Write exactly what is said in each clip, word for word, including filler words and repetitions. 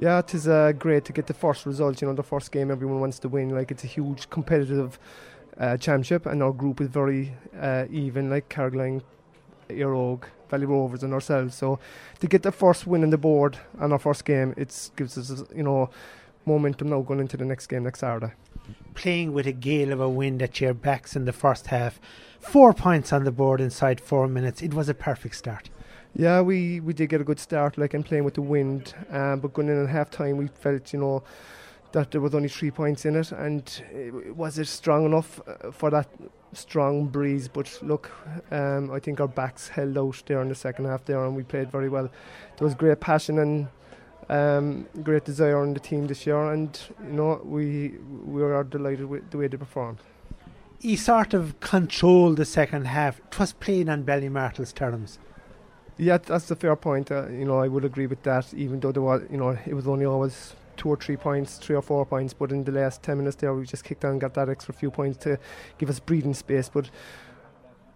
Yeah, it is uh, great to get the first result. You know, the first game everyone wants to win. Like, it's a huge competitive uh, championship, and our group is very uh, even. Like Carrigaline, Aghabullogue, Valley Rovers, and ourselves. So to get the first win on the board on our first game, it gives us, you know, momentum now going into the next game next Saturday. Playing with a gale of a wind at your backs in the first half, four points on the board inside four minutes. It was a perfect start. Yeah, we, we did get a good start, like, in playing with the wind, um, but going in at half time we felt, you know, that there was only three points in it, and it, was it strong enough for that strong breeze? But look, um, I think our backs held out there in the second half there, and we played very well. There was great passion and um, great desire in the team this year, and, you know, we we are delighted with the way they performed. He sort of controlled the second half. It was playing on Ballymartle's terms. Yeah, that's a fair point. Uh, you know, I would agree with that. Even though there was, you know, it was only always two or three points, three or four points. But in the last ten minutes there, we just kicked on and got that extra few points to give us breathing space. But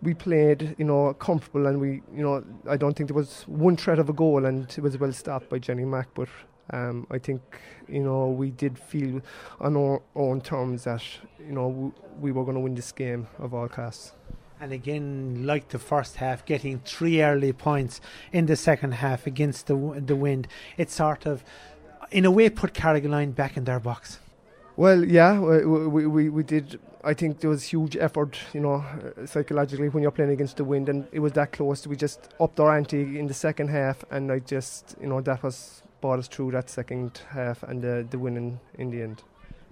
we played, you know, comfortable, and we, you know, I don't think there was one threat of a goal, and it was well stopped by Jenny Mac. But um, I think, you know, we did feel on our own terms that, you know, w- we were going to win this game of all costs. And again, like the first half, getting three early points in the second half against the w- the wind, it sort of, in a way, put Carrigaline back in their box. Well, yeah, we, we we did. I think there was huge effort, you know, psychologically when you're playing against the wind, and it was that close. We just upped our ante in the second half, and I just, you know, that was brought us through that second half and the, the win in, in the end.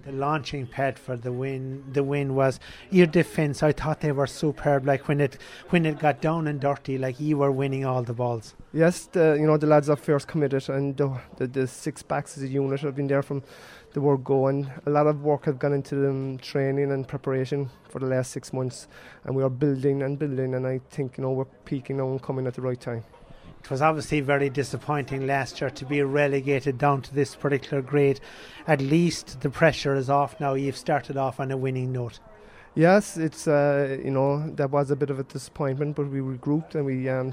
The launching pad for the win the win was your defence. I thought they were superb, like when it when it got down and dirty, like you were winning all the balls. Yes, the, you know, the lads are first committed, and the, the, the six backs as a unit have been there from the word go, and a lot of work have gone into them, training and preparation for the last six months, and we are building and building, and I think, you know, we're peaking now and coming at the right time. It was obviously very disappointing last year to be relegated down to this particular grade. At least the pressure is off now. You've started off on a winning note. Yes, it's uh, you know, that was a bit of a disappointment, but we regrouped and we um,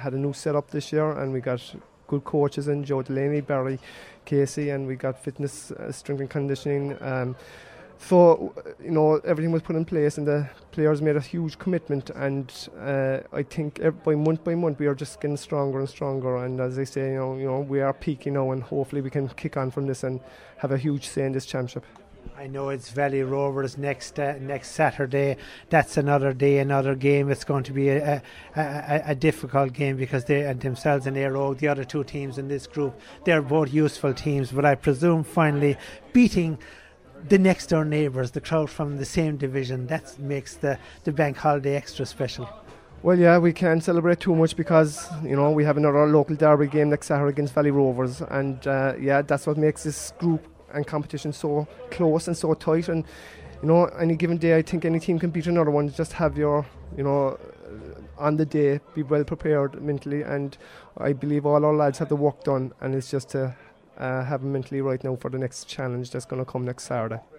had a new setup this year, and we got good coaches in Joe Delaney, Barry Casey, and we got fitness, uh, strength and conditioning. Um, So, you know, everything was put in place, and the players made a huge commitment, and uh, I think by month by month we are just getting stronger and stronger, and as I say, you know, you know, we are peaking now, and hopefully we can kick on from this and have a huge say in this championship. I know it's Valley Rovers next uh, next Saturday. That's another day, another game. It's going to be a a, a, a difficult game, because they and themselves and Aghabullogue, the other two teams in this group, they're both useful teams, but I presume finally beating the next door neighbours, the crowd from the same division, that makes the, the bank holiday extra special. Well, yeah, we can't celebrate too much, because, you know, we have another local derby game next Saturday against Valley Rovers, and uh, yeah, that's what makes this group and competition so close and so tight. And, you know, any given day, I think any team can beat another one. Just have your, you know, on the day, be well prepared mentally, and I believe all our lads have the work done, and it's just to Uh, have them mentally right now for the next challenge that's going to come next Saturday.